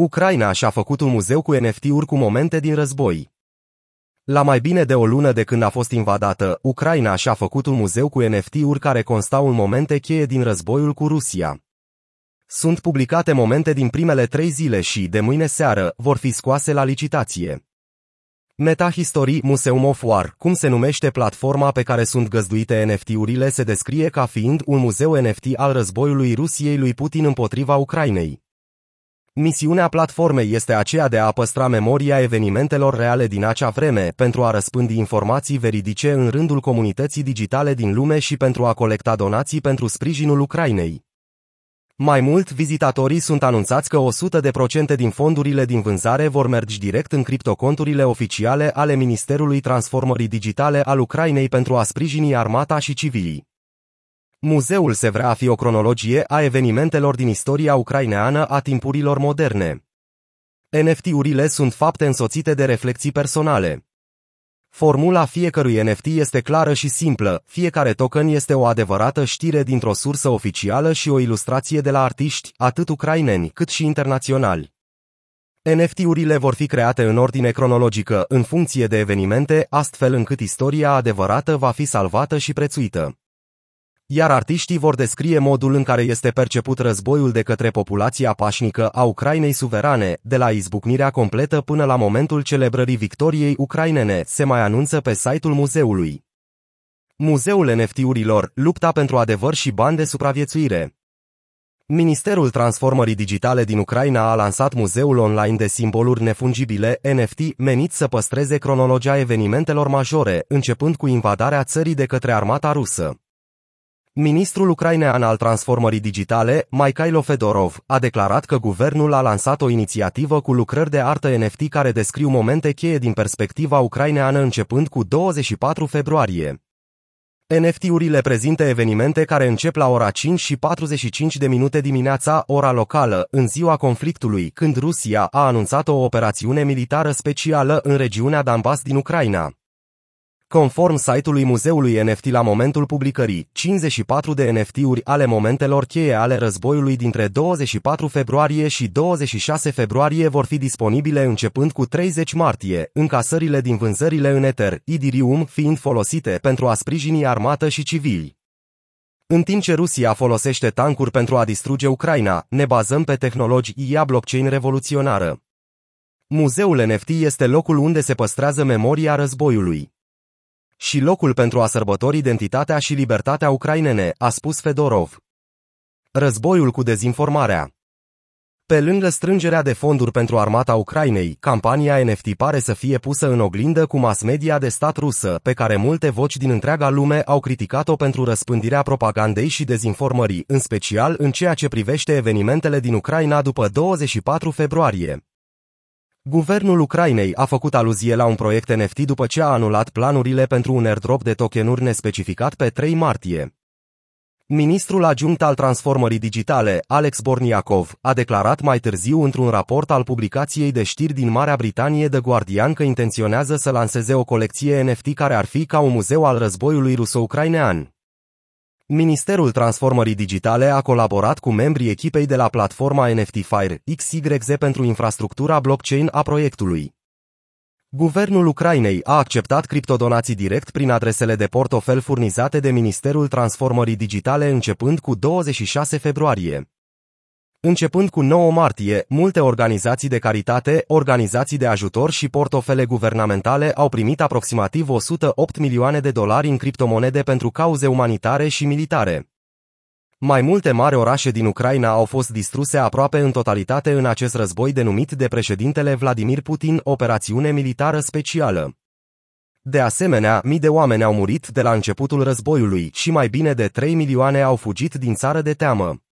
Ucraina și-a făcut un muzeu cu NFT-uri cu momente din război. La mai bine de o lună de când a fost invadată, Ucraina și-a făcut un muzeu cu NFT-uri care constau în momente cheie din războiul cu Rusia. Sunt publicate momente din primele 3 zile și, de mâine seară, vor fi scoase la licitație. Metahistory Museum of War, cum se numește platforma pe care sunt găzduite NFT-urile, se descrie ca fiind un muzeu NFT al războiului Rusiei lui Putin împotriva Ucrainei. Misiunea platformei este aceea de a păstra memoria evenimentelor reale din acea vreme, pentru a răspândi informații veridice în rândul comunității digitale din lume și pentru a colecta donații pentru sprijinul Ucrainei. Mai mult, vizitatorii sunt anunțați că 100% din fondurile din vânzare vor merge direct în criptoconturile oficiale ale Ministerului Transformării Digitale al Ucrainei pentru a sprijini armata și civilii. Muzeul se vrea a fi o cronologie a evenimentelor din istoria ucraineană a timpurilor moderne. NFT-urile sunt fapte însoțite de reflexii personale. Formula fiecărui NFT este clară și simplă, fiecare token este o adevărată știre dintr-o sursă oficială și o ilustrație de la artiști, atât ucraineni cât și internaționali. NFT-urile vor fi create în ordine cronologică, în funcție de evenimente, astfel încât istoria adevărată va fi salvată și prețuită. Iar artiștii vor descrie modul în care este perceput războiul de către populația pașnică a Ucrainei suverane, de la izbucnirea completă până la momentul celebrării victoriei ucrainene, se mai anunță pe site-ul muzeului. Muzeul NFT-urilor, lupta pentru adevăr și bani de supraviețuire. Ministerul Transformării Digitale din Ucraina a lansat muzeul online de simboluri nefungibile, NFT, menit să păstreze cronologia evenimentelor majore, începând cu invadarea țării de către armata rusă. Ministrul ucrainean al transformării digitale, Mykhailo Fedorov, a declarat că guvernul a lansat o inițiativă cu lucrări de artă NFT care descriu momente cheie din perspectiva ucraineană începând cu 24 februarie. NFT-urile prezintă evenimente care încep la ora 5:45 dimineața, ora locală, în ziua conflictului, când Rusia a anunțat o operațiune militară specială în regiunea Donbas din Ucraina. Conform site-ului muzeului NFT, la momentul publicării, 54 de NFT-uri ale momentelor cheie ale războiului dintre 24 februarie și 26 februarie vor fi disponibile începând cu 30 martie, încasările din vânzările în Eter, Idirium, fiind folosite pentru a sprijini armată și civili. În timp ce Rusia folosește tancuri pentru a distruge Ucraina, ne bazăm pe tehnologia blockchain revoluționară. Muzeul NFT este locul unde se păstrează memoria războiului și locul pentru a sărbători identitatea și libertatea ucrainene, a spus Fedorov. Războiul cu dezinformarea. Pe lângă strângerea de fonduri pentru armata Ucrainei, campania NFT pare să fie pusă în oglindă cu mass media de stat rusă, pe care multe voci din întreaga lume au criticat-o pentru răspândirea propagandei și dezinformării, în special în ceea ce privește evenimentele din Ucraina după 24 februarie. Guvernul Ucrainei a făcut aluzie la un proiect NFT după ce a anulat planurile pentru un airdrop de tokenuri nespecificat pe 3 martie. Ministrul adjunct al transformării digitale, Alex Borniakov, a declarat mai târziu într-un raport al publicației de știri din Marea Britanie The Guardian că intenționează să lanseze o colecție NFT care ar fi ca un muzeu al războiului ruso-ucrainean. Ministerul Transformării Digitale a colaborat cu membrii echipei de la platforma NFT Fire XYZ pentru infrastructura blockchain a proiectului. Guvernul Ucrainei a acceptat criptodonații direct prin adresele de portofel furnizate de Ministerul Transformării Digitale începând cu 26 februarie. Începând cu 9 martie, multe organizații de caritate, organizații de ajutor și portofele guvernamentale au primit aproximativ 108 milioane de dolari în criptomonede pentru cauze umanitare și militare. Mai multe mari orașe din Ucraina au fost distruse aproape în totalitate în acest război denumit de președintele Vladimir Putin operațiune militară specială. De asemenea, mii de oameni au murit de la începutul războiului și mai bine de 3 milioane au fugit din țară de teamă.